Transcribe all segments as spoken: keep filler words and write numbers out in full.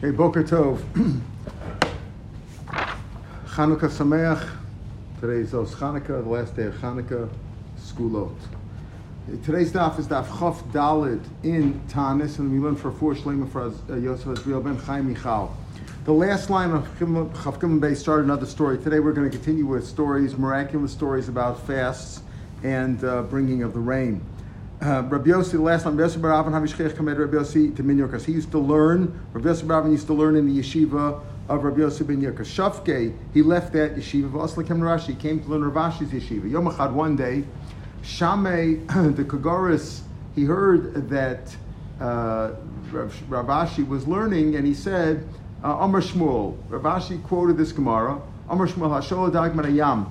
Hey, Boker Tov. Chanukah Sameach. Today's Zos Chanukah, the last day of Chanukah, Skulot. Today's daf is daf Chof Daled in Tanis, and we learn for four Shleima for uh, Yosef Azriel ben Chaim Michal. The last line of Chof Gimel Beis started another story. Today we're going to continue with stories, miraculous stories about fasts and uh, bringing of the rain. Uh, Rabbi Yossi, the last time, Rabbi Yossi bar Avin, Hamishkech Kamed Rabbi Yossi Ben Yerkes. He used to learn, Rabbi Yossi bar Avin used to learn in the yeshiva of Rabbi Yossi Ben Yerkes. Shafke, he left that yeshiva. V'aslikem Rashi, he came to learn Rav Ashi's yeshiva. Yom Echad, one day, Shamei, the Kagaris, he heard that uh, Rav Ashi was learning, and he said, Amar uh, Shmuel, Rav Ashi quoted this Gemara, Amar Shmuel, Hashol Dag Marayam.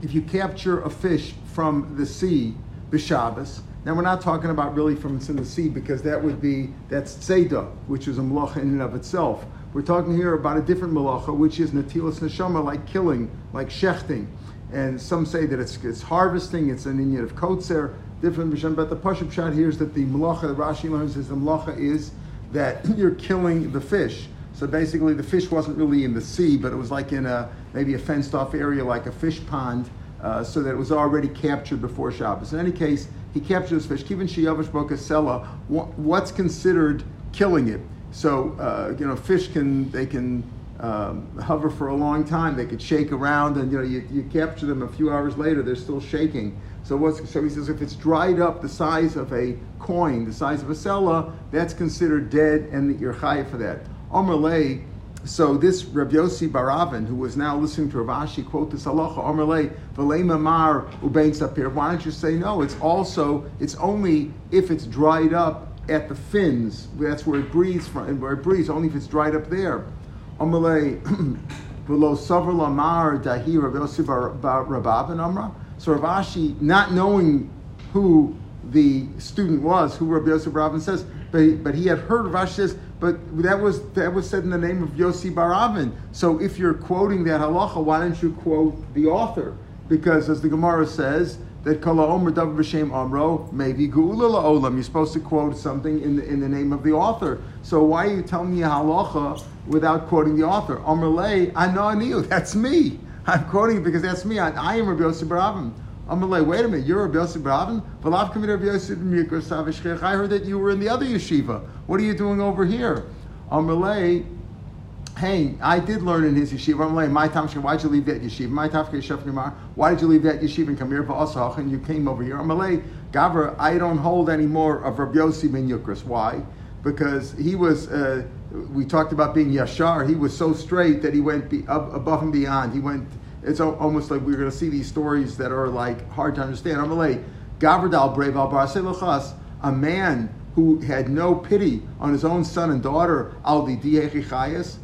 If you capture a fish from the sea, B'Shabbos. Now we're not talking about really from it's in the sea, because that would be, that's Tzeda, which is a malacha in and of itself. We're talking here about a different malacha, which is Natilas Neshama, like killing, like shechting. And some say that it's, it's harvesting, it's an inyan of kotzer, different Mishan, but the Pashup Shad here is that the malacha, the Rashi learns is the malacha is that you're killing the fish. So basically the fish wasn't really in the sea, but it was like in a, maybe a fenced off area like a fish pond, Uh, so that it was already captured before Shabbos. In any case, he captured this fish. Kivin sheyavish bokasela. What's considered killing it? So uh, you know, fish can they can um, hover for a long time. They could shake around, and you know, you, you capture them a few hours later, they're still shaking. So what's so he says if it's dried up the size of a coin, the size of a sela, that's considered dead, and that you're chayav for that. Omerlei. So this Rabbi Yosi bar Avin, who was now listening to Rav Ashi quote this halacha, Omerlei v'lei mamar ubein sapir. Why don't you say no? It's also it's only if it's dried up at the fins. That's where it breathes from. Where it breathes only if it's dried up there. Omerlei v'lo savar lamar dahi Rabbi Yosi bar Avin amra. So Rav Ashi, not knowing who the student was, who Rabbi Yosi bar Avin says, but he, but he had heard Rav Ashi says. But that was that was said in the name of Yossi bar Avin. So if you're quoting that halacha, why don't you quote the author? Because as the Gemara says, that Kol HaOmer Davar B'Shem Amro, maybe Geula LaOlam. You're supposed to quote something in the, in the name of the author. So why are you telling me a halacha without quoting the author? Omerlei Ana Aniyu, that's me. I'm quoting it because that's me. I, I am Rabbi Yossi bar Avin. Omerlei, wait a minute, you're Rabbi Yossi bar Avin? I heard that you were in the other yeshiva. What are you doing over here? Omerlei, hey, I did learn in his yeshiva. Omerlei, my tamshka, why did you leave that yeshiva? My tafke shef nimar, why did you leave that yeshiva and come here? V'asach, and you came over here. Omerlei, Gavra, I don't hold any more of Rabbi Yossi Ben Ukris. Why? Because he was, uh, we talked about being yashar. He was so straight that he went be, up, above and beyond. He went. It's almost like we're going to see these stories that are like hard to understand. Omerlei, Gavradal brave al barasei, a man who had no pity on his own son and daughter. Al di diyechichayas,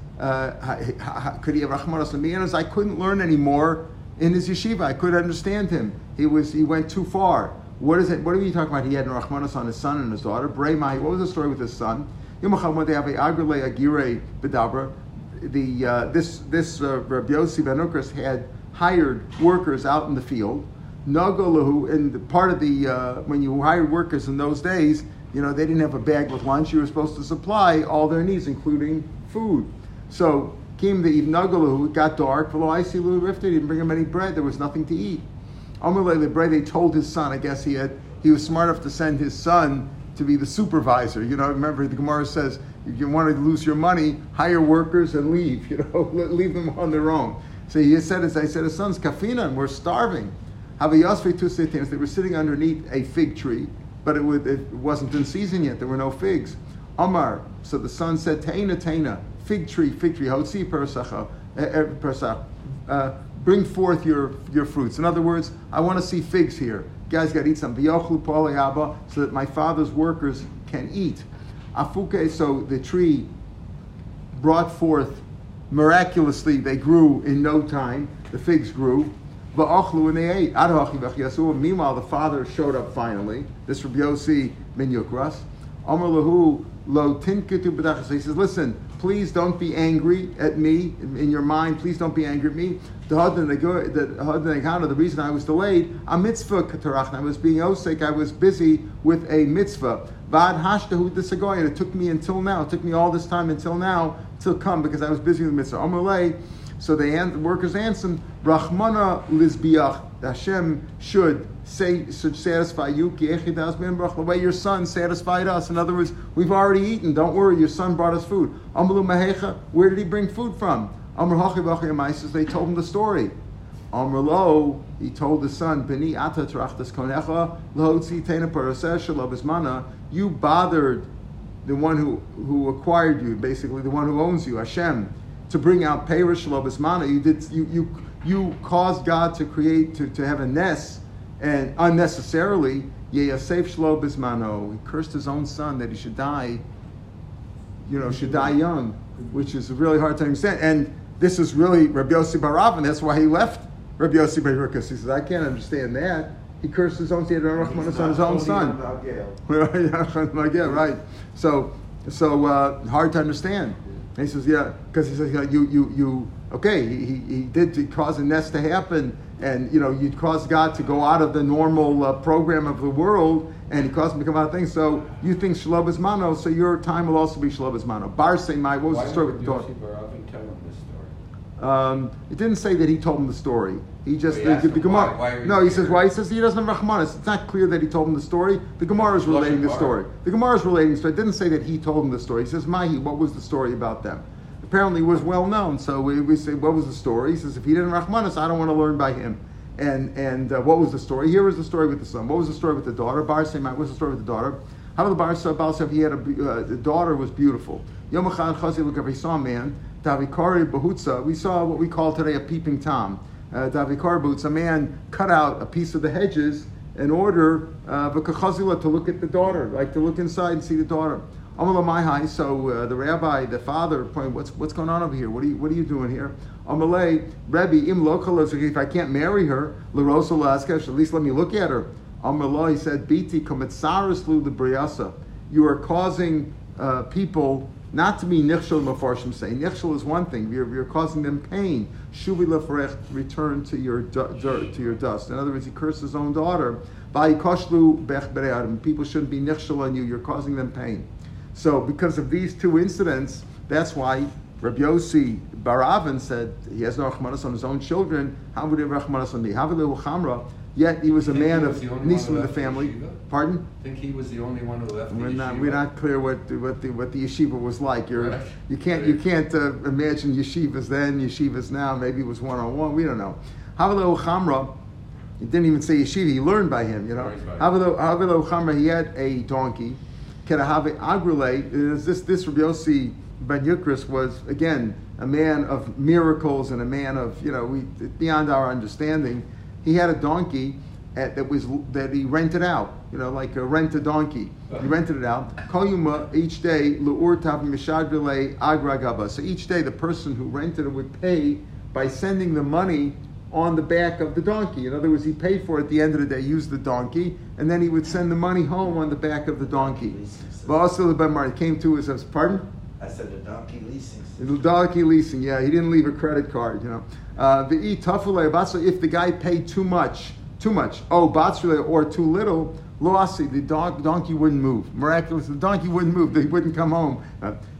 could he have rachmanas lemianos? I couldn't learn anymore in his yeshiva. I couldn't understand him. He was he went too far. What is it? What are you talking about? He had rachmanas on his son and his daughter. Bremai, what was the story with his son? Yomachad one day have a agrele agirei bedabra. The uh, this this uh, Rabbi Yossi Ben Ukris had hired workers out in the field. Nagalahu, and part of the uh, when you hired workers in those days, you know they didn't have a bag with lunch. You were supposed to supply all their needs, including food. So came the eve Nagalahu. It got dark. Below icy little rift. He didn't bring him any bread. There was nothing to eat. Omerlei the bread. They told his son. I guess he had he was smart enough to send his son to be the supervisor. You know, remember the Gemara says, if you want to lose your money, hire workers and leave. You know, leave them on their own. So he said, as I said, his sons, kafina, and we're starving. They were sitting underneath a fig tree, but it, would, it wasn't in season yet. There were no figs. Amar, so the son said, Taina, Taina, fig tree, fig tree, hotzi persach, uh, bring forth your, your fruits. In other words, I want to see figs here. Guys got to eat some. So that my father's workers can eat. Afuke, so the tree brought forth, miraculously they grew in no time, the figs grew, Ba'achlu, and they ate. Adahachi v'achyasu, meanwhile the father showed up finally, this Rabbi Yossi Ben Yerkes. Amar lehu lo tinketu b'dachas, he says, listen, please don't be angry at me, in your mind, please don't be angry at me. The reason I was delayed, a mitzvah katarachna, I was being osek, I was busy with a mitzvah. Vad hashtahu desagoy, and it took me until now, it took me all this time until now to come because I was busy with mitzvah. Amalei. So the, an- the workers answered, Rachmana lizbiach, Hashem should say should satisfy you. Ki echid az ben brach, the way your son satisfied us. In other words, we've already eaten. Don't worry, your son brought us food. Amalu mahecha, where did he bring food from? Amr hachi b'achi amaisus, they told him the story. Amr lo, he told his son, Beni ata terachtas konecha l'hotzi tena paraseh shelo b'zmana. You bothered the one who, who acquired you, basically the one who owns you, Hashem, to bring out Peirish Lobis Mana. You did you you you caused God to create to, to have a nest, and unnecessarily, Yeyasef Shlo Bismano. He cursed his own son that he should die, you know, should die young, which is really hard to understand. And this is really Rabbi Yosi bar Avin, that's why he left Rabbi Yossi Ben Yerkes. He says, I can't understand that. He cursed his own son, his own son. Right. So so uh, hard to understand. And he says, yeah, because he says, yeah, you, you, you, okay, he, he did he cause a nest to happen, and, you know, you caused God to go out of the normal uh, program of the world, and he caused him to come out of things, so you think Shalom is Mano, so your time will also be Shalom is Mano. Bar say my, what was Why the story with the daughter? Um, it didn't say that he told him the story. He just he the, the Gemara. Why, why no, he here? says why. He says he doesn't have Rachmanis. It's not clear that he told him the story. The Gemara is relating the story. The Gemara is relating the story. It didn't say that he told him the story. He says Mahi, what was the story about them? Apparently, it was well known. So we, we say, what was the story? He says if he didn't Rachmanis, I don't want to learn by him. And and uh, what was the story? Here was the story with the son. What was the story with the daughter? Bar Semai. What was the story with the daughter? How the Bar Semai? He had a uh, the daughter was beautiful. Yom Echad Chazi look up. He saw a man. Davikari Bahutsa, we saw what we call today a peeping Tom. Uh, Davikari Bahutsa, a man cut out a piece of the hedges in order uh, to look at the daughter, like to look inside and see the daughter. Amalamai, so uh, the rabbi, the father, pointed, what's what's going on over here? What are you, what are you doing here? Amalei, Rebbe, im lokal, if I can't marry her, Larosa Laskash, at least let me look at her. Amalah, he said, Biti, kometsarislu the Briasa. You are causing uh, people not to be nichshel mafarshim say. Nichshel is one thing. You're, you're causing them pain. Shuvi lefarech, return to your du- dirt, to your dust. In other words, he cursed his own daughter. Vayikoshlu bech berei adam. People shouldn't be nichshel on you. You're causing them pain. So because of these two incidents, that's why Rabbi Yosi bar Avin said he has no rachmanas on his own children. How would he have rachmanas on me? Havilu chamra. Yet he was a man was of nisim of the family. Yeshiva? Pardon? I think he was the only one who left. We're the not. Yeshiva. We're not clear what the, what the what the yeshiva was like. You're, right. You can't you can't uh, imagine yeshivas then, yeshivas now. Maybe it was one on one. We don't know. Havelo chamra, he didn't even say yeshiva. He learned by him. You know. Havelo Havelo chamra. He had a donkey. Kedahave agrule. This this Rabbi Yossi Ben Ukris was again a man of miracles and a man of you know we beyond our understanding. He had a donkey at, that was that he rented out, you know, like a rent a donkey. He rented it out. Koyuma each day leurtav mishadvile agragaba. So each day the person who rented it would pay by sending the money on the back of the donkey. In other words, he paid for it at the end of the day, used the donkey, and then he would send the money home on the back of the donkey. Vasil ben Mar came to his house. Pardon? I said the donkey leasing. The donkey leasing, yeah. He didn't leave a credit card, you know. The tafule batzle, if the guy paid too much, too much, oh batzle or too little, loasi, the don- donkey wouldn't move. Miraculously, the donkey wouldn't move. They wouldn't come home.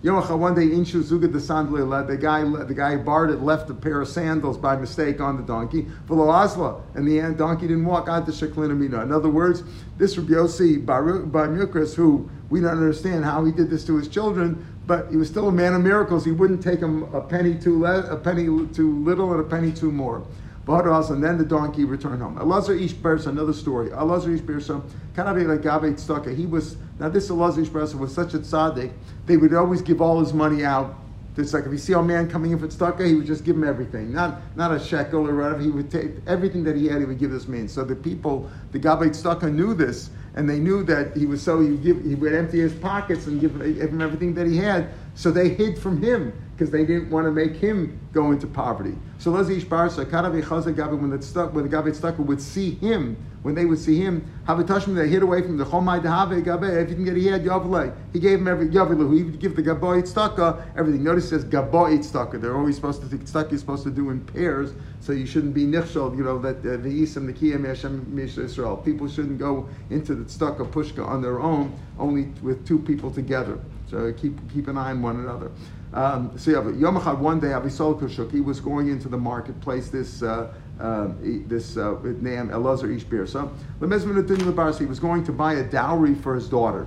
Yomacha one day inshu zuga the sandle, the guy, the guy Barted left a pair of sandals by mistake on the donkey. V'lo azla, and the donkey didn't walk out the sheklinamina. In other words, this Rabbi Yosi bar Ukris, who we don't understand how he did this to his children. But he was still a man of miracles. He wouldn't take him a penny too le- a penny too little and a penny too more. But and then the donkey returned home. Elazar ish bersa, another story. Elazar ish bersa, kanavi legave tzedakah. He was now this Elazar ish bersa was such a tzaddik. They would always give all his money out. It's like if you see a man coming in for tzedakah, he would just give him everything, not not a shekel or whatever. He would take everything that he had. He would give this man. So the people, the gabbai tzedakah knew this. And they knew that he was so, he would, give, he would empty his pockets and give, give him everything that he had. So they hid from him because they didn't want to make him go into poverty. So Lezish Bar Sakaravi Chaza Gabi, when the stuck when the Gabi stuck would see him, when they would see him, Havatashim, they hid away from the Chomai Dahave Gabe. If you can get a head, Yavle. He gave him every Yavilu, he would give the Gaboit Staka everything. Notice it says Gaboit Staka. They're always supposed to think stuck is supposed to do in pairs, so you shouldn't be nichshal, you know, that uh, the Yisam, the Kiyam Yashem Mish Israel. People shouldn't go into the Staka Pushka on their own, only with two people together. So keep keep an eye on one another. Um, so Yom Echad, one day, Avisol Kushuk, he was going into the marketplace, this uh, uh, this uh, with Naam Elazar Ish Beer. So Lemezman Adin Labarsi, he was going to buy a dowry for his daughter.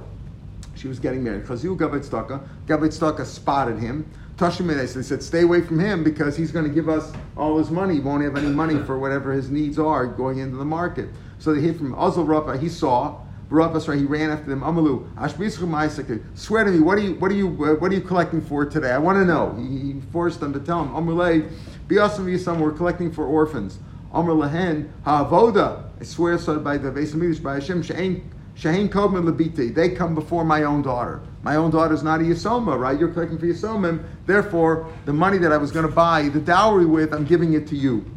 She was getting married. Chaziu Gavetzdaka, Gavetzdaka spotted him. Tashimene, they said, stay away from him because he's going to give us all his money. He won't have any money for whatever his needs are going into the market. So they hid from Azul Rapa, he saw. He ran after them. Amalu, Ashbishu Ma'isek, swear to me, what are you, what are you, uh, what are you collecting for today? I want to know. He, he forced them to tell him. Amulay, Biasim Yisam, we're collecting for orphans. Amr Lahen, Ha'avoda, I swear so by the Vesamidish, by Hashem, Shain Shahin Kodman Labiti, they come before my own daughter. My own daughter's not a Yisoma, right? You're collecting for Yisomim. Therefore, the money that I was going to buy the dowry with, I'm giving it to you.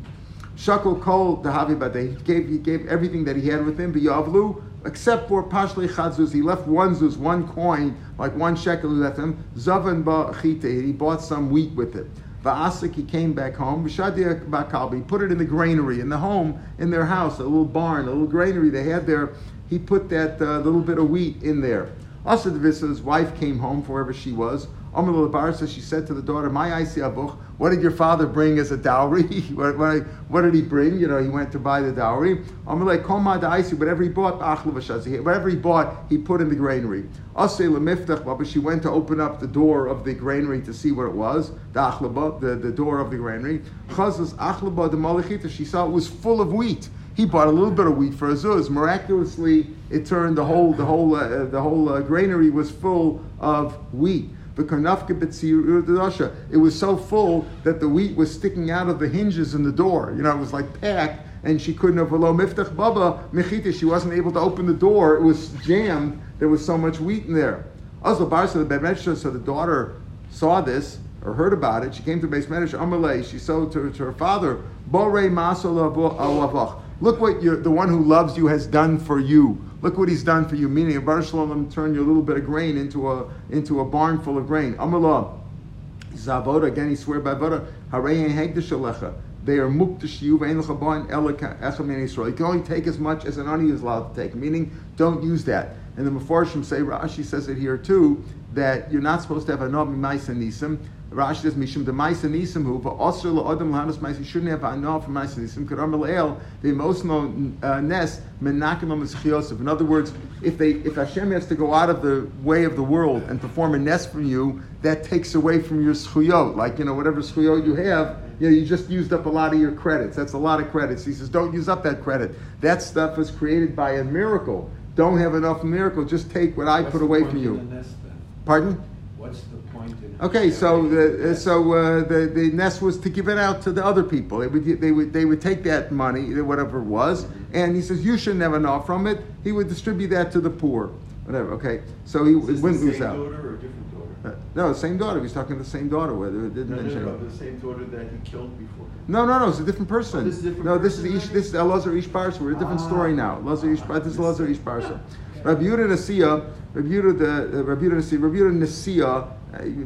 Shakul Kol Dahavi Badeh, he gave he gave everything that he had with him. Biyavlu, except for Pashlei Chadzuz, he left one zuz, one coin, like one shekel he left him. Zavan ba'chite, he bought some wheat with it. Va'asik, he came back home. B'shadiya ba'kalbi, put it in the granary, in the home, in their house, a little barn, a little granary they had there. He put that uh, little bit of wheat in there. Asad Visa's wife came home, wherever she was. Amr Labarsa, she said to the daughter, "My Aisi Abuch, what did your father bring as a dowry? what, what, what did he bring? You know, he went to buy the dowry. Amr Komad Aisi, whatever he bought, whatever he bought, he put in the granary. Asay Lamiftach, but she went to open up the door of the granary to see what it was. The Achlaba, the, the door of the granary. Chazas Achlaba the Malachita, she saw it was full of wheat. He bought a little bit of wheat for Azuz. Miraculously, it turned the whole the whole uh, the whole uh, granary was full of wheat. It was so full that the wheat was sticking out of the hinges in the door. You know, it was like packed, and she couldn't have. Miftach baba mechita, she wasn't able to open the door. It was jammed. There was so much wheat in there. Also, Barsa the Bedmedshah, so the daughter saw this or heard about it. She came to Beis Medrash. Amalei, she sold to, to her father. Borei masol alavach. Look what your, the one who loves you has done for you. Look what he's done for you. Meaning, a Baruch Shalom turned your little bit of grain into a into a barn full of grain. Amalah, Zavoda, again he swear by Voda. Harein hegdish alecha. They are mukdash you vein lechaban elaka echem in Israel. You can only take as much as an ani is allowed to take. Meaning, don't use that. And the Mefarshim say, Rashi says it here too, that you're not supposed to have anah mimaisa nisim. Rashi says, Mishum de Maisa Nisim Hu, but also La'odam Lahanos Maisa, you shouldn't have Anah from Maisa Nisim, Karam El'el, the Mosno Nes, Menachem Yosef. In other words, if they, if Hashem has to go out of the way of the world and perform a Nes from you, that takes away from your Schuyot. Like, you know, whatever Schuyot you have, you know, you just used up a lot of your credits. That's a lot of credits. He says, don't use up that credit. That stuff is created by a miracle. Don't have enough miracle, just take what I What's put away from you. The Nes, then? Pardon? What's the point in okay, so the so uh, the the nest was to give it out to the other people. They would they would they would take that money, whatever it was, mm-hmm. and he says you shouldn't have enough from it. He would distribute that to the poor, whatever. Okay, so he wouldn't lose out. Same daughter or different daughter? Uh, no, same daughter. He's talking to the same daughter. Whether it didn't no, mention no, no, the same daughter that he killed before. No, no, no. It's a different person. Oh, this is different no, this person is Ish, this is Elazar Ish Parsa. We're a different ah, story now. Elazar Ish. This is Elazar Ish Parsa. Rabbi Yudan Nesiah, Rabbi Yudan Nesiah,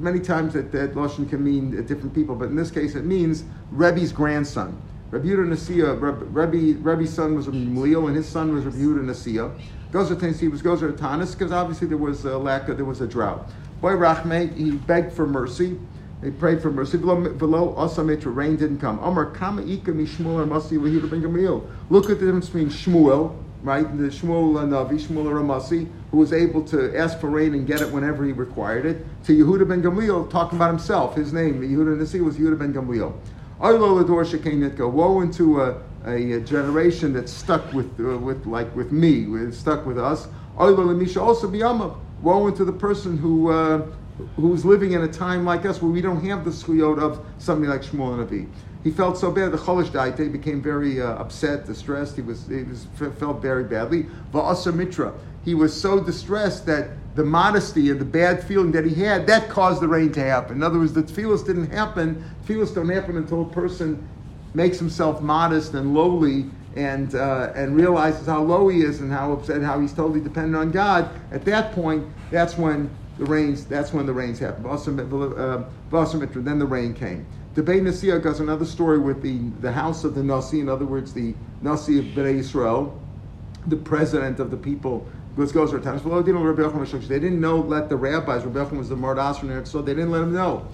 many times that, that Lashon can mean uh, different people, but in this case it means Rebbe's grandson. Rabbi Yehuda Nesiah, Rebbe, Rebbe's son was Rabbi Gamliel, and his son was Rabbi Yehuda Nesiah. Gozer Tansi was Gozer Tanis, because obviously there was a lack of, there was a drought. Boy Rachme, he begged for mercy. They prayed for mercy. Below Asamitra, rain didn't come. Omar Kama Ika mi Shmuel and Masi Yehuda Ben Gamliel. Look at the difference between Shmuel, right, the Shmuel L'Navi, Shmuel L'Ramasi, who was able to ask for rain and get it whenever he required it, to Yehuda Ben Gamliel, talking about himself, his name, Yehuda Nasi was Yehuda Ben Gamliel. Aylo Lador Shekei Nitka, woe into a, a generation that's stuck with, uh, with like with me, stuck with us. Aylo Lemisha also biyama, woe into the person who uh, who's living in a time like us where we don't have the schuyot of somebody like Shmuel L'Navi. He felt so bad. The Cholish Daite became very uh, upset, distressed. He was, he was felt very badly. Va'asa Mitra. He was so distressed that the modesty and the bad feeling that he had, that caused the rain to happen. In other words, the tefillos didn't happen. Tefillos don't happen until a person makes himself modest and lowly and uh, and realizes how low he is and how upset, how he's totally dependent on God. At that point, that's when the rains, that's when the rains happened. Uh, then the rain came. The Beit Nesiah does another story with the, the house of the Nasi, in other words, the Nasi of Bnei Yisrael, the president of the people. They didn't know, let the rabbis, Rabbi Yochanan was the Mardasran, so they didn't let him know.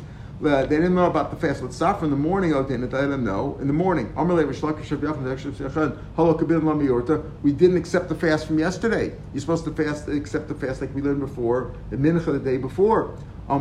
They didn't know about the fast. Let's start from the morning, oh, they didn't let him know. In the morning, we didn't accept the fast from yesterday. You're supposed to fast, accept the fast like we learned before, the mincha the day before. And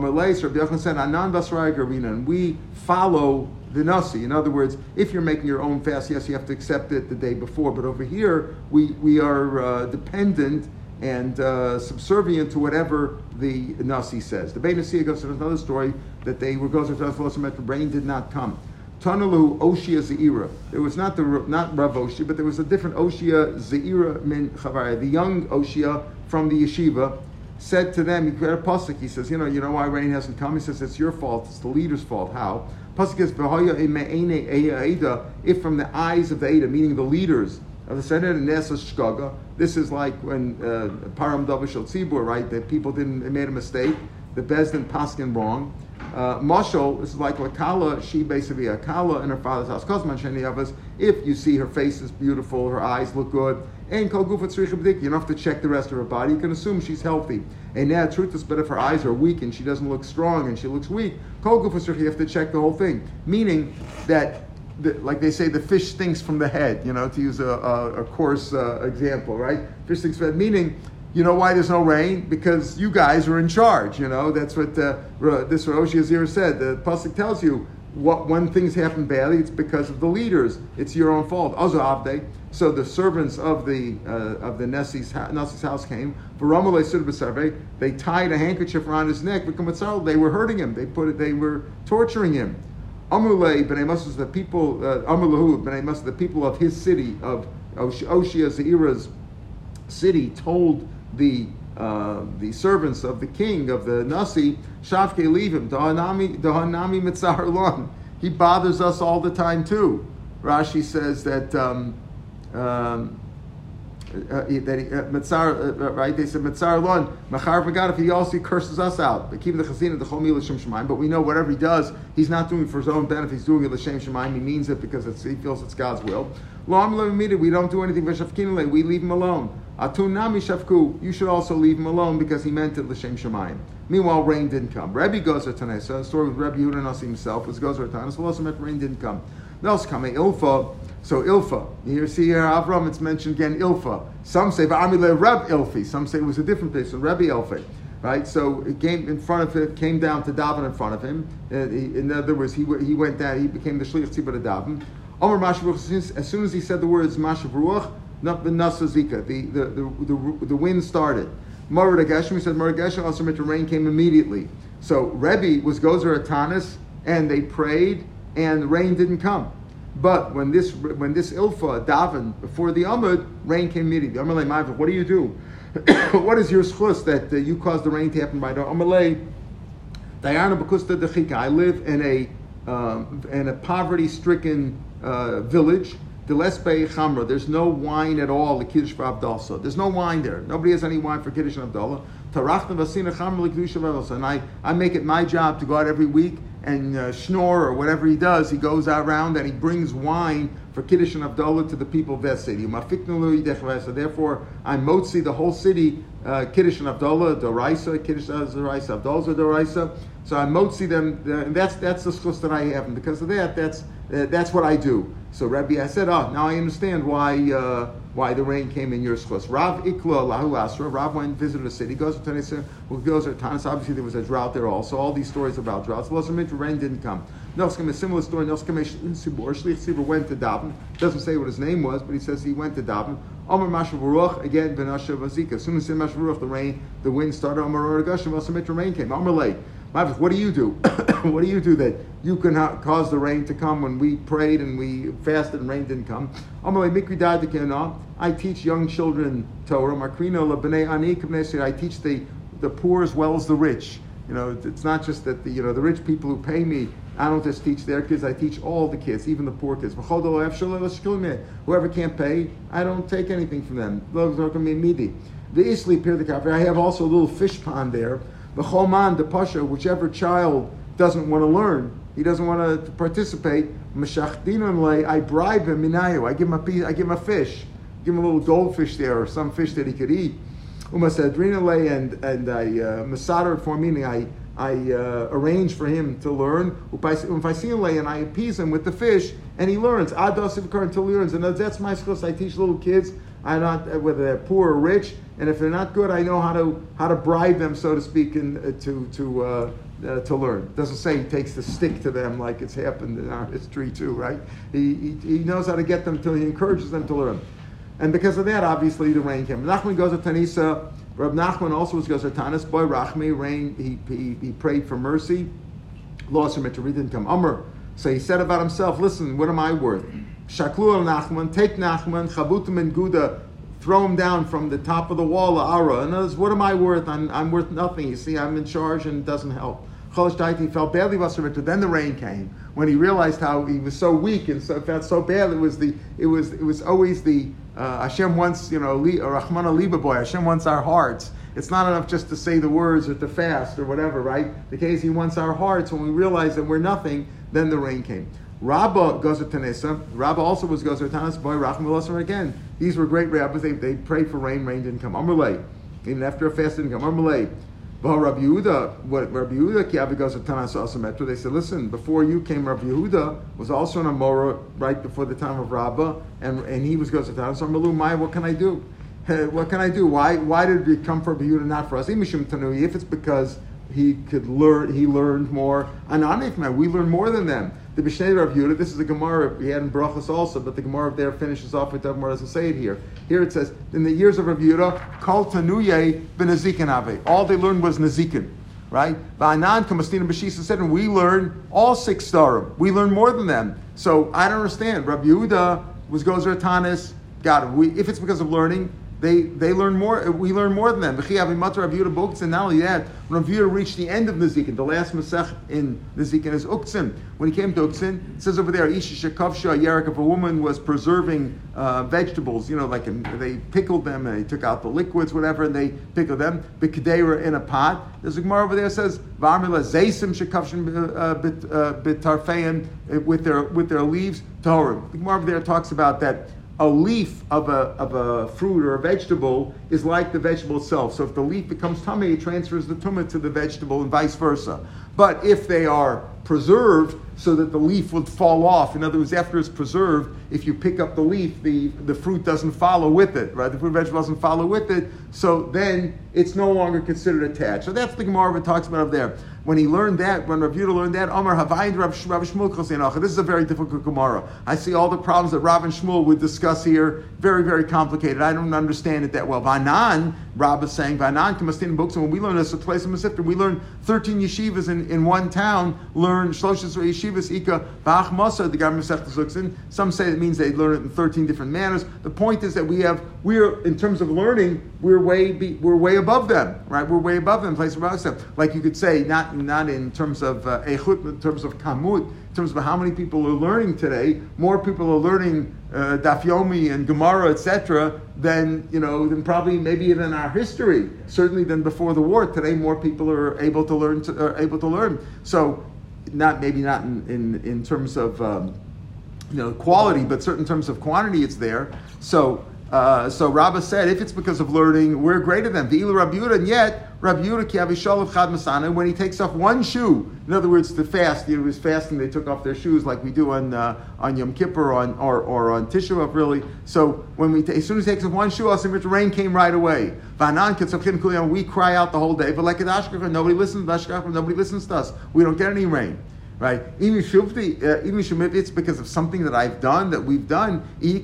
we follow the Nasi. In other words, if you're making your own fast, yes, you have to accept it the day before. But over here, we, we are uh, dependent and uh, subservient to whatever the Nasi says. The Beit Nesiah goes to another story that they were goes into the rain did not come. Tanalu Oshaya Ze'ira. There was not the not Rav Oshaya, but there was a different Oshaya Ze'ira min Chavaraya. The young Oshaya from the yeshiva said to them, he read a pasuk. He says, you know, you know why rain hasn't come. He says it's your fault. It's the leader's fault. How? Pasuk is if from the eyes of the Eidah, meaning the leaders. This is like when Param Davishal Tzibur, right? That people didn't, they made a mistake. The Bezdin Paskin wrong. Uh, Moshel, this is like Lakala, she basically Akala in her father's house. Kosman Shani Avas, if you see her face is beautiful, her eyes look good. And Kol Gufa Tzricha B'dik, you don't have to check the rest of her body. You can assume she's healthy. And now, truth is, but if her eyes are weak and she doesn't look strong and she looks weak, Kol Gufa Tzricha, you have to check the whole thing. Meaning that. The, like they say, the fish stinks from the head, you know, to use a, a, a coarse uh, example, right? Fish stinks from the head, meaning, you know why there's no rain? Because you guys are in charge, you know? That's what uh, this Oshaya Ze'ira said. The pasuk tells you, what when things happen badly, it's because of the leaders. It's your own fault. So the servants of the uh, of the Nesi's house, house came. They tied a handkerchief around his neck. They were hurting him. They put it. They were torturing him. Amulei b'nei Musa, the people, Amulahu b'nei Musa, the people of his city, of Oshaya Ze'ira's city, told the uh, the servants of the king, of the Nasi, Shavke, leave him, Dahanami mitzar lon. He bothers us all the time too. Rashi says that, um, um, uh, that he, uh, mitzar, uh, right, they said mitzar lon, machar v'gad, if he also curses us out. But keep the chazina, the chomi l'shem shemaim, but we know whatever he does, he's not doing it for his own benefit, he's doing it l'shem shemaim, he means it because it's, he feels it's God's will. L'am l'mimida, we don't do anything v'shafkinale, we leave him alone. Atun nami shafku, you should also leave him alone because he meant it l'shem shemaim. Meanwhile, rain didn't come. Rabbi Gozer Tanesa, a story with Rabbi Yudan Nesiah himself, was Gozer Tanesa, well, also meant rain didn't come. Else come a Ilfa, so Ilfa. Here, see here, Avram, it's mentioned again, Ilfa. Some say, V'amile Rab Ilfi. Some say it was a different person, Rabbi Ilfi. Right, so it came in front of him, came down to daven in front of him. Uh, he, in other words, he he went down, he became the Shliach Tzibur to daven. Omer Mashav, as soon as he said the words Mashav Ruach, Nasa Zika, the the the the wind started. Marad Geshem, he said Marad Geshem, also meant the rain came immediately. So Rebbe was Gozer Atanis, and they prayed. And rain didn't come, but when this when this ilfa daven before the amud, rain came immediately. Amalei Ma'av, what do you do? What is your schus that uh, you caused the rain to happen by the Amalei? Dayana b'kusta dechika. I live in a um, in a poverty-stricken uh, village. Delespe chamra. There's no wine at all. The kiddush v'avdalsa. There's no wine there. Nobody has any wine for kiddush and avdalsa. Tarachna v'asina chamra l'kiddush v'avdalsa. And I I make it my job to go out every week. And uh, Schnorr, or whatever he does, he goes out around and he brings wine for Kiddush and Avdallah to the people of that city. Therefore, I motzi the whole city, uh, Kiddush and Avdallah, Doraisa, Kiddush Doraisa, Avdallah Doraisa. So I motzi them, uh, and that's that's the schus that I have. And because of that, that's uh, that's what I do. So Rabbi, I said, oh, now I understand why uh, why the rain came in your schus. Rav Ikla Lahu Asra, Rav went and visited a city, goes to Tanis, well, goes to Tanis, obviously there was a drought there also, all these stories about droughts. Rain didn't come. Nelskam, a similar story, Nelskam Sibor, Shlich Sibor went to Davin, doesn't say what his name was, but he says he went to Davin. Omer Mashav Ruach, again, Benasha Vazika. As soon as he said Mashav Ruach, the rain, the wind started, Omer Ragashim, Osamitra rain came. Omer Lay, what do you do? What do you do that you can cause the rain to come when we prayed and we fasted and rain didn't come? I teach young children Torah. I teach the the poor as well as the rich. You know, it's not just that the, you know, the rich people who pay me, I don't just teach their kids, I teach all the kids, even the poor kids. Whoever can't pay, I don't take anything from them. I have also a little fish pond there. Whichever child doesn't want to learn, he doesn't want to participate, I bribe him, I give him a piece, I give him a fish, give him a little goldfish there or some fish that he could eat. And, and I masadar uh, for meaning I I uh, arrange for him to learn, and I appease him with the fish, and he learns. Until he learns. And that's my skills. I teach little kids. I not whether they're poor or rich, and if they're not good, I know how to how to bribe them, so to speak, and uh, to to uh, uh, to learn. It doesn't say he takes the stick to them like it's happened in our history too, right? He he, he knows how to get them till he encourages them to learn, and because of that, obviously, the rain came. Nachman goes to Tanisa. Rab Nachman also was Gozartanis, boy Rachmi, rain, he, he he prayed for mercy, lost her mitzvah, didn't come. Amr, so he said about himself, listen, what am I worth? Shaklu al Nachman, take Nachman, Chabutum and Guda, throw him down from the top of the wall, Ara. In other words, what am I worth? I'm, I'm worth nothing. You see, I'm in charge and it doesn't help. Cholosh Daiti, he felt badly about her mitzvah. Then the rain came when he realized how he was so weak and so felt so bad. It was the it was it was always the Uh, Hashem wants, you know, Rahmana Liba boy, Hashem wants our hearts. It's not enough just to say the words or to fast or whatever, right? The case he wants our hearts. When we realize that we're nothing, then the rain came. Rabba goes to Tanisa. Rabba also was goes to Tanisa, boy, Rahmullah again. These were great rabbis. They, they prayed for rain, rain didn't come. Amrulay. Even after a fast didn't come. Amrulay. But Rabbi Yehuda, what Rabbi Yehuda Kiavi goes to Tanasa Asametru, they said, listen, before you came, Rabbi Yehuda was also an Amora right before the time of Rabba, and, and he was goes to Tanasa Malu, my, what can I do? What can I do? Why why did it come for Rabbi Yehuda, not for us? If it's because he could learn, he learned more. Ananifman, we learn more than them. The Bishnei Rabbi Yehuda, this is a Gemara we had in Brachos also, but the Gemara there finishes off with the Gemara doesn't say it here. Here it says, in the years of Rabbi Yehuda, Kol Tanuye b'Nezikin Ave. All they learned was Nezikin, right? V'Anan Kamastina B'Shisa said, and we learn all six starim. We learn more than them. So I don't understand. Rabbi Yehuda was Gozer Tanis. God, we, if it's because of learning, They they learn more. We learn more than them. And not only that, when Rabbi Yehuda reached the end of Nezikin, the last Masech in Nezikin is Uktzin. When he came to Uktzin, it says over there, Isha Shekavsha Yerek, if a woman was preserving uh, vegetables, you know, like in, they pickled them and they took out the liquids, whatever, and they pickled them. B'Kedera in a pot. There's a Gemara over there that says V'Armila Zaysim Shekavshin B'Tarfeim with their with their leaves. Torah. The Gemara over there talks about that. A leaf of a of a fruit or a vegetable is like the vegetable itself. So if the leaf becomes tummy, it transfers the tumah to the vegetable and vice versa. But if they are preserved so that the leaf would fall off, in other words, after it's preserved, if you pick up the leaf, the, the fruit doesn't follow with it, right? The fruit vegetable doesn't follow with it, so then it's no longer considered attached. So that's the Gemara that talks about up there. When he learned that, when Rav Yudah learned that, Amar Havayin Rav Shmuel, this is a very difficult Gemara. I see all the problems that Rav and Shmuel would discuss here. Very, very complicated. I don't understand it that well. Vanan, Rav is saying, Vanan Kamastin books, and when we learn this, we learn thirteen yeshivas in, in one town, learn Shloshis or yeshivas, Ika, Vach Masa, the Gamer Sechta. Some say it means they learn it in thirteen different manners. The point is that we have, we're, in terms of learning, we're way, be, we're way above them, right? We're way above them, place of Rav stuff. Like you could say, not Not in terms of uh, echut, in terms of kamut, in terms of how many people are learning today. More people are learning uh, daf yomi and Gemara, et cetera, than you know, than probably maybe even in our history. Certainly than before the war. Today, more people are able to learn. To, are able to learn. So, not maybe not in in, in terms of um, you know quality, but certain terms of quantity, it's there. So. Uh, so Rabbah said, if it's because of learning, we're greater than the Ila Rabbi Yehuda, and yet Rabbi Yehuda Kiavi Shalav Chad Masana, when he takes off one shoe, in other words, the fast, it was fasting, they took off their shoes like we do on uh, on Yom Kippur or on, or, or on Tisha B'av, really. So when we, t- as soon as he takes off one shoe, the rain came right away. We cry out the whole day, but like nobody listens. Nobody listens to us. We don't get any rain. Right? Even if it's because of something that I've done, that we've done, if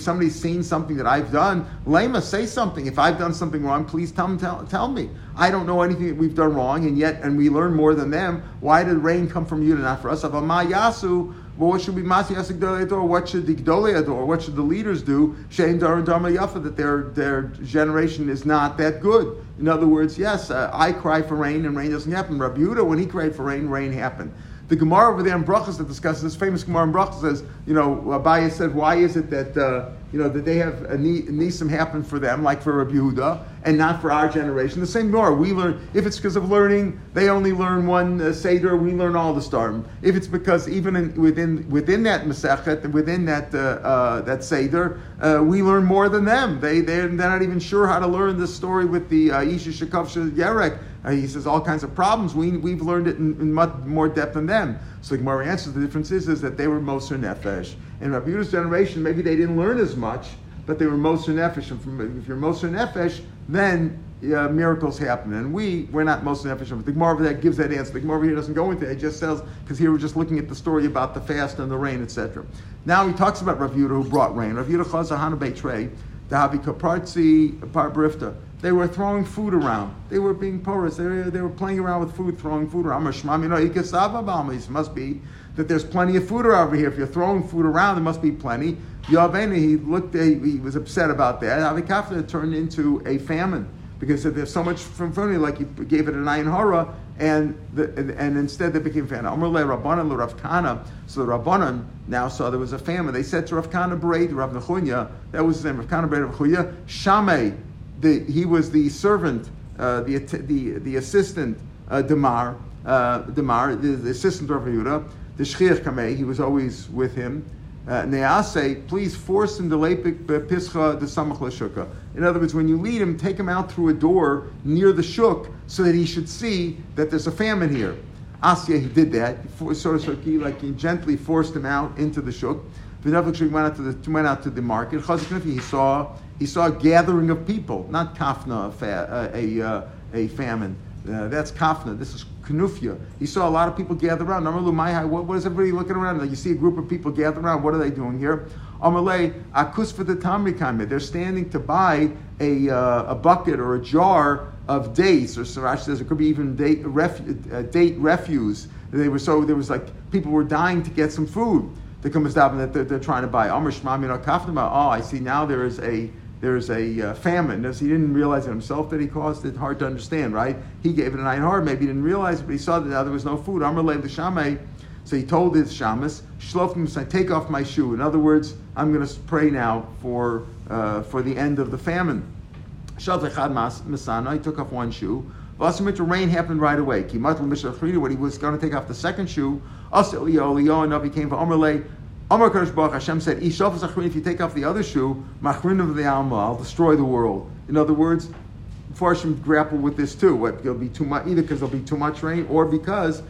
somebody's seen something that I've done, Lema, say something. If I've done something wrong, please tell, tell, tell me. I don't know anything that we've done wrong, and yet, and we learn more than them. Why did rain come from you and not for us? Of Amayasu, Well, what should be Masi Asik Gdolei Ador? What should the Gdolei Ador? What should the leaders do? Shein Dar and Darma Yafa, that their their generation is not that good. In other words, yes, uh, I cry for rain and rain doesn't happen. Rabbi Yehuda, when he cried for rain, rain happened. The Gemara over there in Brachas that discusses this, famous Gemara in Brachas says, you know, Abaya said, why is it that, uh, you know, that they have a nisim happen for them, like for Rabbi Yehuda, and not for our generation? The same Gemara, we learn, if it's because of learning, they only learn one uh, Seder, we learn all the Starim. If it's because even in, within within that Masechet, within that uh, uh, that Seder, uh, we learn more than them. They, they're, they're not even sure how to learn this story with the uh, Isha Shekovsha Yerek. Uh, he says all kinds of problems. We, we've learned it in, in much more depth than them. So the Gemara answers, the difference is, is that they were Moser Nefesh. In Rabbi Yehuda's generation, maybe they didn't learn as much, but they were Moser Nefesh. And from, if you're Moser Nefesh, then uh, miracles happen. And we, we're not Moser Nefesh. But the Gemara over there gives that answer. The Gemara over here doesn't go into it. It just says, because here we're just looking at the story about the fast and the rain, et cetera. Now he talks about Rabbi Yehuda who brought rain. Rabbi Yehuda Chazahana Beitrei, Dahavi Kapartzi Parbrifta. They were throwing food around. They were being porous. They were, they were playing around with food, throwing food around. It must be that there's plenty of food over here. If you're throwing food around, there must be plenty. Yavena, he looked, he was upset about that. Avikafta turned into a famine because there's so much from food, like he gave it an ayin hara, and the, and, and instead they became famine. Amar le Rabbanan le Rav Kana. So the Rabbanan now saw there was a famine. They said to Rav Kana Berei, Rav Nachman, that was his name, Rav Kana Berei, Rav Nachman, Shamei. The, he was the servant, uh, the, the the assistant, uh, Damar, uh, Damar, the, the assistant of Yehuda, the Shchiach Kamei, he was always with him. Nease, uh, please force him to leipik pischa the samach l'shuka. In other words, when you lead him, take him out through a door near the shuk so that he should see that there's a famine here. Asya, he did that, sort of like he gently forced him out into the shuk. V'navlik went out to the went out to the market. He saw he saw a gathering of people, not kafna, a a, a famine. Uh, that's kafna. This is knufya. He saw a lot of people gather around. What, what is everybody looking around? You see a group of people gather around. What are they doing here? Amalei akus for the tamri kameh. They're standing to buy a uh, a bucket or a jar of dates, or Rashi says it could be even date ref, uh, date refuse. They were so there was like people were dying to get some food. They come and stop and they're, they're trying to buy. Oh, I see now there is a there is a uh, famine. Now, he didn't realize it himself that he caused it. Hard to understand, right? He gave it an iron heart. Maybe he didn't realize it, but he saw that now there was no food. So he told his shamas, Shlofim, take off my shoe. In other words, I'm going to pray now for uh, for the end of the famine. He took off one shoe. Rain happened right away. When he was going to take off the second shoe, he came for Omerle. Amar Kadosh Baruch Hashem said, if you take off the other shoe, I'll destroy the world. In other words, Farshim grapple with this too. It'll be too much, either because there'll be too much rain or because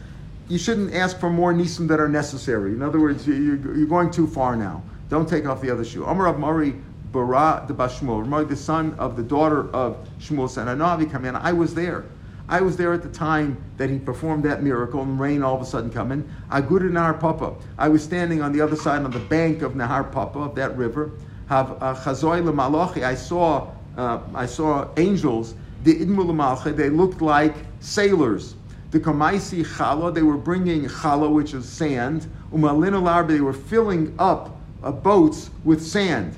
you shouldn't ask for more nisim that are necessary. In other words, you're going too far now. Don't take off the other shoe. Amar Rav Mari Bara the Bashmuel, the son of the daughter of Shmuel L'Navi, come in. I was there. I was there at the time that he performed that miracle and rain all of a sudden come in. Agud Nahar Papa. I was standing on the other side on the bank of Nahar Papa, of that river. Have Chazoi L'Malachi. I saw uh, I saw angels. The Idmu L'Malchi. They looked like sailors. The Kamaisi Chala. They were bringing Chala, which is sand. Umalinu Larbe. They were filling up uh, boats with sand.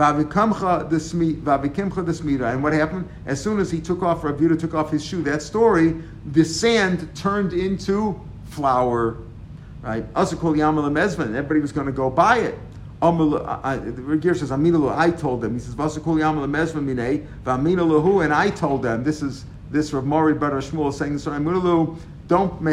And what happened? As soon as he took off, Rabbi Yehuda took off his shoe, that story, the sand turned into flour. Right? Everybody was going to go buy it. Ragir says, I told them. He says, and I told them, this is this Rav Mori Bar Shmuel saying this, don't,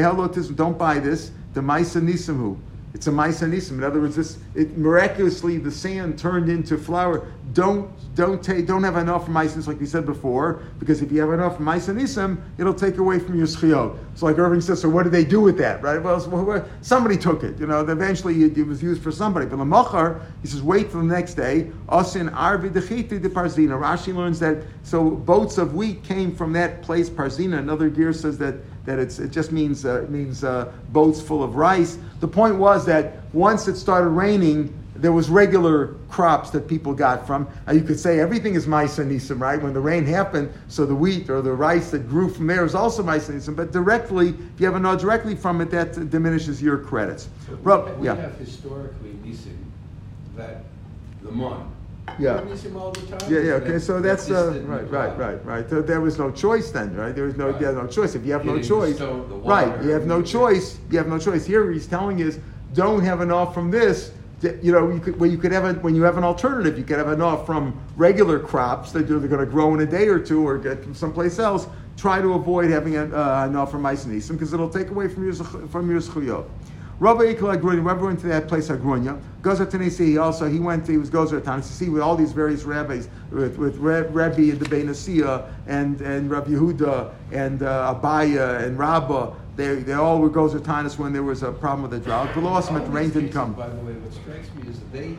don't buy this. The Maisa Nisimhu. It's a Maisa Nisim. In other words, this it, miraculously the sand turned into flour. Don't don't take don't have enough Maisa Nisim, like we said before, because if you have enough Maisa Nisim, it'll take away from your Shchiyot. So like Irving says, so what did they do with that, right? Well, so, somebody took it. You know, eventually it, it was used for somebody. But L'Machar, he says, wait till the next day. Osin Arvi Dechiti De Parzina. Rashi learns that so boats of wheat came from that place Parzina. Another gear says that. That it's, it just means uh, it means uh, boats full of rice. The point was that once it started raining, There was regular crops that people got from. Uh, you could say everything is Ma'aseh Nisim, right? When the rain happened, so the wheat or the rice that grew from there is also Ma'aseh Nisim. But directly, if you have a nod directly from it, that diminishes your credits. So Rob, we yeah. have historically Nisim, that the month. Yeah. All the time, yeah, yeah. Okay, so that's uh, right, right, right, right. So there was no choice then, right? There was no, right. There was no choice. If you have Hitting no choice, the stone, the water, right? You have no choice. You have no choice. Here he's telling is don't have enough from this. To, you know, you could, well, you could have a, when you have an alternative, you could have enough from regular crops that they're going to grow in a day or two, or get from someplace else. Try to avoid having a, uh, enough from Ma'aseh Nisim because it'll take away from your from your schuyot. Rabbi Ekel at Grunya, Rabbi went to that place at Grunya. Gozer Tanisi, he also, he went, he was Gozer Tanisi with all these various rabbis, with, with Reb, Rabbi Yudan Nesiah and, and Rabbi Yehuda and uh, Abaya and Rabba. They they all were Gozer Tanis when there was a problem with the drought. The loss meant rain didn't come. By the way, what strikes me is that they,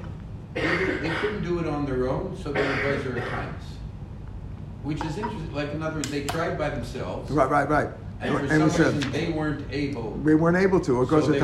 they, they couldn't do it on their own, so they were Gozer Tanis. Which is interesting. Like, in other words, they tried by themselves. Right, right, right. And for and some reason, said, they weren't able. We weren't able to. Or so Gozer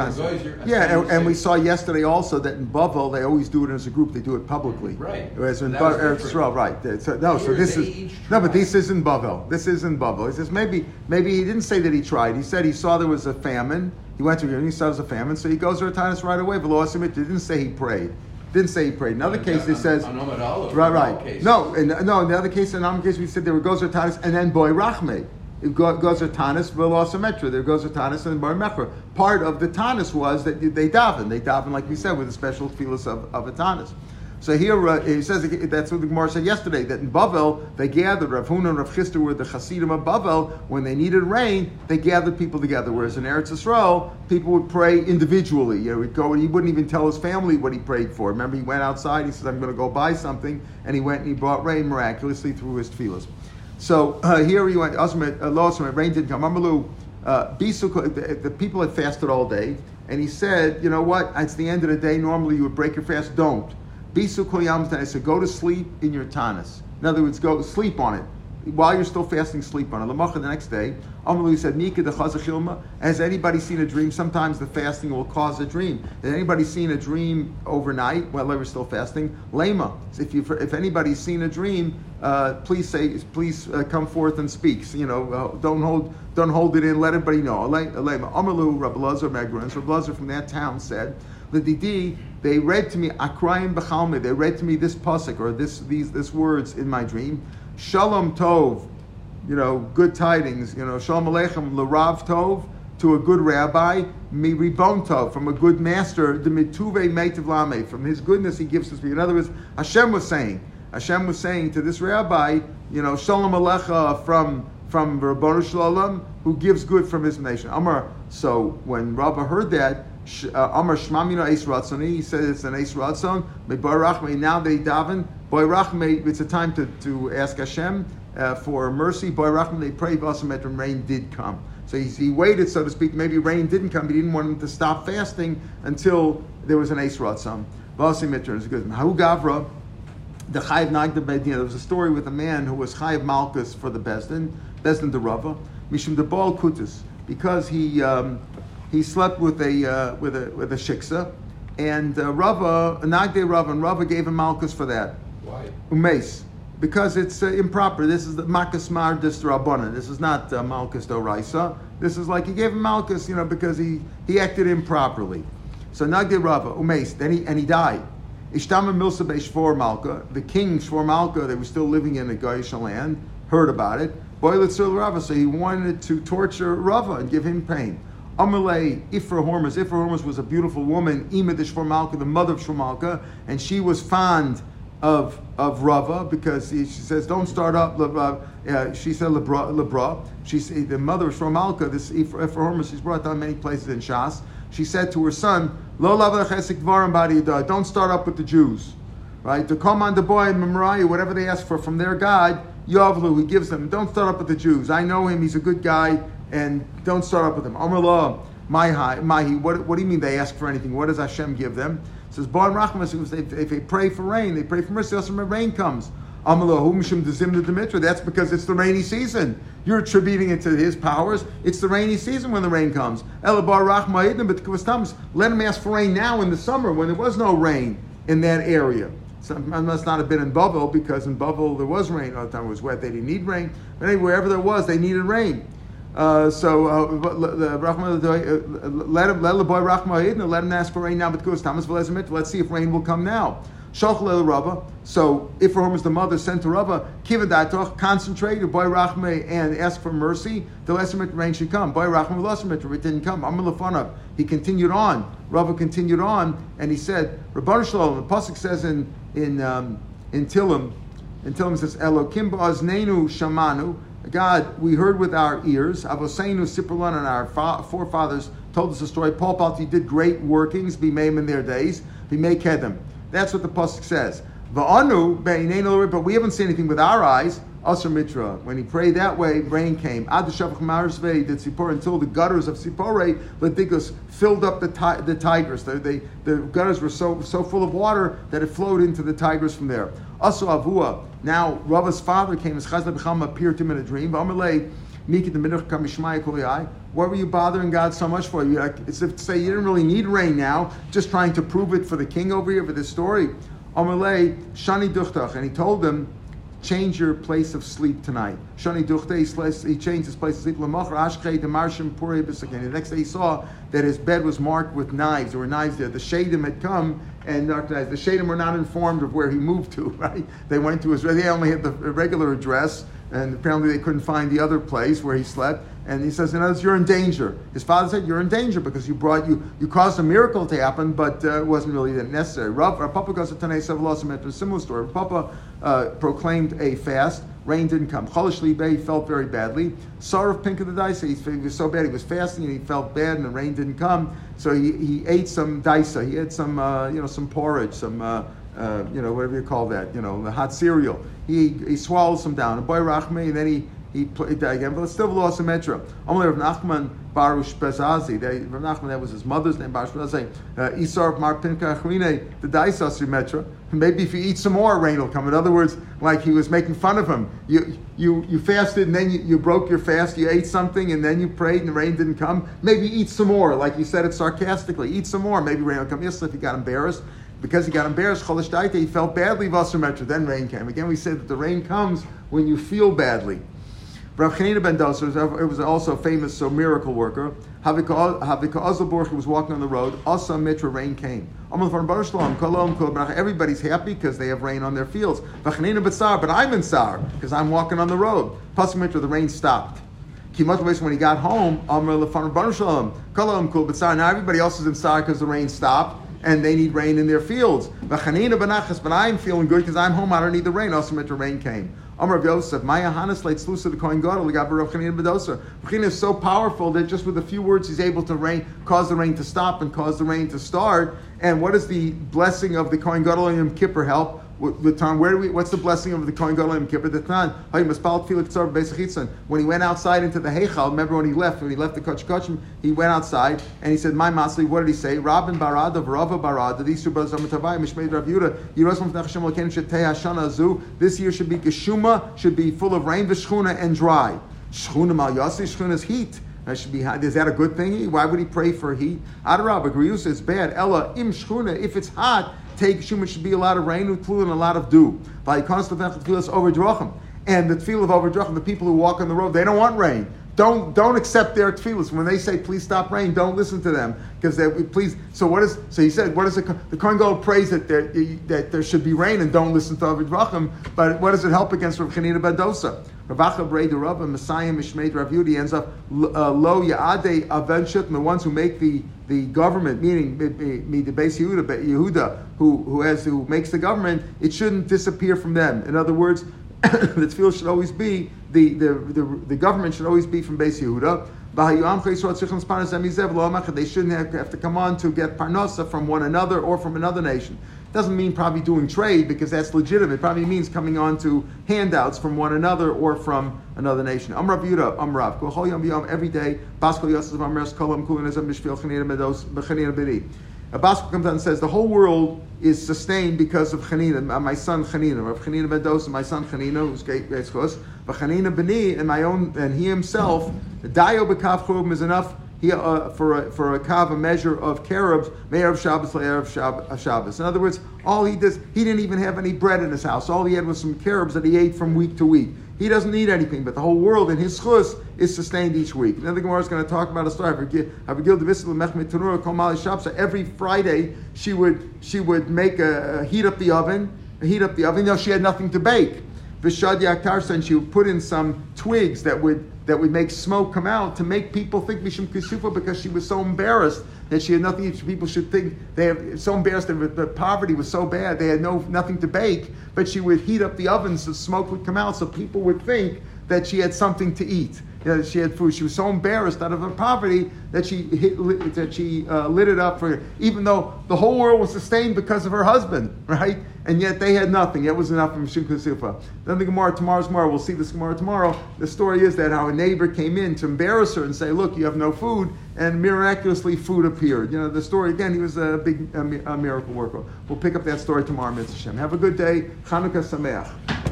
yeah, and, and we saw yesterday also that in Bavel, they always do it as a group. They do it publicly. Right. Whereas in Eretz Yisrael, right. So, no, Here so this is no, but this isn't Bavel. This isn't Bavel. He says maybe, maybe he didn't say that he tried. He said he saw there was a famine. He went to and he saw there was a famine, so he goes to Tanis right away. Velosimit didn't say he prayed. Didn't say he prayed. Another on, case, it says on, on right, right. No, and no. In the other case, in Am case, we said there were Gozer Tanis and then Boy Rachme. It goes to Tanis Velosometra. There goes to Tanis and Bar Mecher. Part of the Tanis was that they daven. They daven, like we said, with a special tefillah of, of a Tanis. So here uh, he says that's what the Gemara said yesterday. That in Bavel they gathered. Rav Huna and Rav Chisda were the Chassidim of Bavel. When they needed rain, they gathered people together. Whereas in Eretz Yisrael, people would pray individually. You know, he'd go and he wouldn't even tell his family what he prayed for. Remember, he went outside. He says, "I'm going to go buy something," and he went and he brought rain miraculously through his tefillahs. So uh, here he went, rain didn't come. Uh, the people had fasted all day, and he said, you know what, it's the end of the day, normally you would break your fast, don't. I said, go to sleep in your tanis. In other words, go sleep on it. While you're still fasting, sleep on it. The next day, Amalu said, has anybody seen a dream? Sometimes the fasting will cause a dream. Has anybody seen a dream overnight while they were still fasting? Lema. If you, if anybody's seen a dream, uh, please say, please uh, come forth and speak. So, you know, uh, don't hold, don't hold it in. Let everybody know. Lema. Amalu Rabbi Lazar Magruns. Rabbi Lazar from that town said, L'didi, they read to me Akrayim B'chalmi. They read to me this pasuk or this these this words in my dream. Shalom Tov, you know, good tidings, you know, Shalom Aleichem, L'Rav Tov, to a good rabbi, Miribon Tov, from a good master, the Mituve Metiv Lame, from his goodness he gives us. In other words, Hashem was saying, Hashem was saying to this rabbi, you know, Shalom Aleichem from from Rabbono Shalom, who gives good from his nation. Amar, so when Rabba heard that, Amar Shmamino Eis Ratzoni, he said it's an Eis Ratzon, Mebarachme, now they daven, Boy Rachme, it's a time to, to ask Hashem uh, for mercy. Boy Rachme, they prayed Vasamet and rain did come. So he, he waited, so to speak. Maybe rain didn't come. He didn't want him to stop fasting until there was an Eis Ratzon. Vasamet is good. Hahu Gavra, the Chayiv Nagda Bedin. There was a story with a man who was Chayiv Malkus for the Bezdin, Bezdin the Rava, Mishum the Baal Kutus, because he um, he slept with a uh, with a with a shiksa, and uh, Rava Nagde Rava and Rava gave him Malkus for that. Why? Umeis. Because it's uh, improper. This is the Malkus Mardis Rabbanan. This is not uh, Malkus Doraisa. This is like he gave him Malkus, you know, because he, he acted improperly. So Nagdi Rava, Umeis, then he, and he died. Ishtama Milsa Bei Shwormalcha, the king Shwormalcha, they were still living in the Goyish land, heard about it. Boilitzur Rava, so he wanted to torture Rava and give him pain. Amalei Ifra Hormas. Ifra Hormas was a beautiful woman, Ima the Shwormalcha, the mother of Shwormalcha, and she was fond of of Rava because he, she says don't start up. Uh, she said Lebra. Lebra. She said the mother of Shwormalcha. This Ifra Hormas. She's brought down many places in Shas. She said to her son, Lo lava chesik dvarim b'yada. Don't start up with the Jews, right? To come on the boy and Memariah, whatever they ask for from their God, Yavlu, he gives them. Don't start up with the Jews. I know him. He's a good guy, and don't start up with him. Amar la, Mahi, Mahi. What what do you mean they ask for anything? What does Hashem give them? It says, Bar Rachmas, if they pray for rain, they pray for mercy, also when rain comes. That's because it's the rainy season. You're attributing it to his powers. It's the rainy season when the rain comes. Let him ask for rain now in the summer when there was no rain. in that area. So it must not have been in Babel, because in Babel there was rain. All the time it was wet, they didn't need rain. But anyway, wherever there was, they needed rain. Uh, so uh, let him, let the boy Rachma, let him ask for rain now. But Thomas Velezimit, let's see if rain will come now. Shochlel Rabba. So Ifra Hormas, the mother, sent to Rabba, Kivadatoch, concentrate, your boy Rachma, and ask for mercy. The Velezimit rain should come. Boy Rachma Velezimit, it didn't come. Amalafana. He continued on. Rabba continued on, and he said, Rabban Shalom. The pasuk says in in um, in Tillim, in Tillim says, Elokim ba'aznenu shamanu. God, we heard with our ears. Avoseinu Siperlan and our fa- forefathers told us the story. Paul Palti did great workings, b'meim in their days, b'mei kedem. That's what the pasuk says. Va'anu be'inenu, but we haven't seen anything with our eyes. Asher Mitra. When he prayed that way, rain came. Ad shavach marisvei did Sipor, until the gutters of Sipore Letikos filled up the ti- the tigers. The, they, the gutters were so so full of water that it flowed into the tigers from there. Asu Avua. Now Rava's father came. His Chazal B'cham appeared to him in a dream. What were you bothering God so much for? You like, it's if to say you didn't really need rain now. Just trying to prove it for the king over here for this story. Amalei Shani Duchtach, and he told them, change your place of sleep tonight. Shani Duchte, he changed his place of sleep. The next day he saw that his bed was marked with knives. There were knives there. The Shadim had come and knocked knives. The Shadim were not informed of where he moved to, right? They went to his, they only had the regular address, and apparently they couldn't find the other place where he slept. And he says, in other words, you're in danger. His father said, you're in danger because you brought, you you caused a miracle to happen, but uh, it wasn't really that necessary. Rav, Rav Papa Gosatane Savalosim, a similar story. Rav Papa uh, proclaimed a fast. Rain didn't come. Cholish Libe felt very badly. Sarv Pink of the Daisa, he was so bad, he was fasting and he felt bad and the rain didn't come. So he, he ate some Daisa, he had some, uh, you know, some porridge, some, uh, uh, you know, whatever you call that, you know, the hot cereal. He he swallowed some down. A boy Rachme, and then he He played that again, but it's still lost a metra. Only Rav Nachman Baruch Bezazi. Rav Nachman, that was his mother's name, Baruch Bezazi. Isar Marpinka Achrine, the Daisasi metra. Maybe if you eat some more, rain will come. In other words, like he was making fun of him. You you you fasted and then you, you broke your fast. You ate something and then you prayed and the rain didn't come. Maybe eat some more. Like he said it sarcastically. Eat some more. Maybe rain will come. Yes, if he got embarrassed. Because he got embarrassed, Cholish Daite, he felt badly. Vassar metra. Then rain came. Again, we said that the rain comes when you feel badly. Rab Chanina ben Dosa, it was also a famous so miracle worker. Havika Ozelborch was walking on the road. Asa Mitra, rain came. Everybody's happy because they have rain on their fields. Vachanina Batsar, but I'm in Sar because I'm walking on the road. Pasuk Mitra, the rain stopped. When he got home, Amr Lefan Barushlam, Kalam Kul Batsar. Now everybody else is in Sar because the rain stopped and they need rain in their fields. Vachanina Banachas, but I'm feeling good because I'm home, I don't need the rain. Asa Mitra, rain came. Amr of Yosef, Maya Hanas Leit Slusa the Kohen Gadol, L'Gaber Rav Chanina ben Dosa. Rav Chanina is so powerful that just with a few words he's able to rain, cause the rain to stop and cause the rain to start. And what is the blessing of the Kohen Gadol and Yom Kippur help? The time, where do we? What's the blessing of the Kohen Gadol and Yom Kippur? The time, when he went outside into the Heichal, remember when he left, when he left the Kodesh Kodashim, he went outside and he said, "My Masli, what did he say? Rabin Barada, Rabba Barada, these two brothers are Matavai, Mishmeid Rav Yuda, Yerushalayim Nachshem Loken Shetei Hashana Zu. This year should be Geshuma, should be full of rain, V'Shchuna and dry. Shchuna Mal Yasi, Shchuna is heat." That should be. Is that a good thing? Why would he pray for heat? Adarab, Agriyus is bad. Ella im shchuna. If it's hot, take shuma. Should be a lot of rain, utlu, and a lot of dew. By constantly tefillas over drachim, and the tefillah of over drachim, the people who walk on the road, they don't want rain. Don't don't accept their tefillas when they say please stop rain. Don't listen to them because they please. So what is? So he said, what is the the Kohen Gadol prays that there that there should be rain and don't listen to over drachim. But what does it help against Rav Chanina ben Dosa? Ravacha Brei the Rabba Messiah Mishmeid Rav Yudi ends up Lo Yaade Avenshut, and the ones who make the, the government, meaning me the base Yehuda Yehuda who who has who makes the government, it shouldn't disappear from them. In other words, the tefillah should always be the the, the the government should always be from base Yehuda. They shouldn't have, have to come on to get parnasa from one another or from another nation. Doesn't mean probably doing trade because that's legitimate. Probably means coming on to handouts from one another or from another nation. Amr Rav Yuda, Amr Rav, Kol Yom Yom, every day. Baskol Yosef Amres Kolam Kulinazam Bishvil Chanina ben Dosa B'Chanina B'Di. A Baskol comes out and says the whole world is sustained because of Chanina, my son Chanina, Rav Chanina ben Dosa, my son Chanina, who's great great chos, B'Chanina B'Di, and my own, and he himself. Dayo B'Kaf Churubim is enough. he uh, for a, for a kav, a measure of carobs, me'erev Shabbos le'erev Shabbos. In other words, all he does, he didn't even have any bread in his house. All he had was some carobs that he ate from week to week. He doesn't need anything, but the whole world and his chus is sustained each week. Now the Gemara is going to talk about a story. Every Friday she would she would make a heat up the oven, heat up the oven. Though she had nothing to bake, and she would put in some twigs that would that would make smoke come out to make people think Mishum Kisufa, because she was so embarrassed that she had nothing. People should think they have, so embarrassed that the poverty was so bad they had no nothing to bake, but she would heat up the oven so smoke would come out so people would think that she had something to eat, you know, she had food. She was so embarrassed out of her poverty that she hit, lit, that she uh, lit it up for her, even though the whole world was sustained because of her husband, right? And yet they had nothing. It was enough for Mishum Kisufa. Then the Gemara tomorrow's tomorrow, we'll see this Gemara tomorrow. The story is that how a neighbor came in to embarrass her and say, look, you have no food, and miraculously food appeared. You know, the story, again, he was a big a miracle worker. We'll pick up that story tomorrow, Mister Shem. Have a good day. Chanukah Sameach.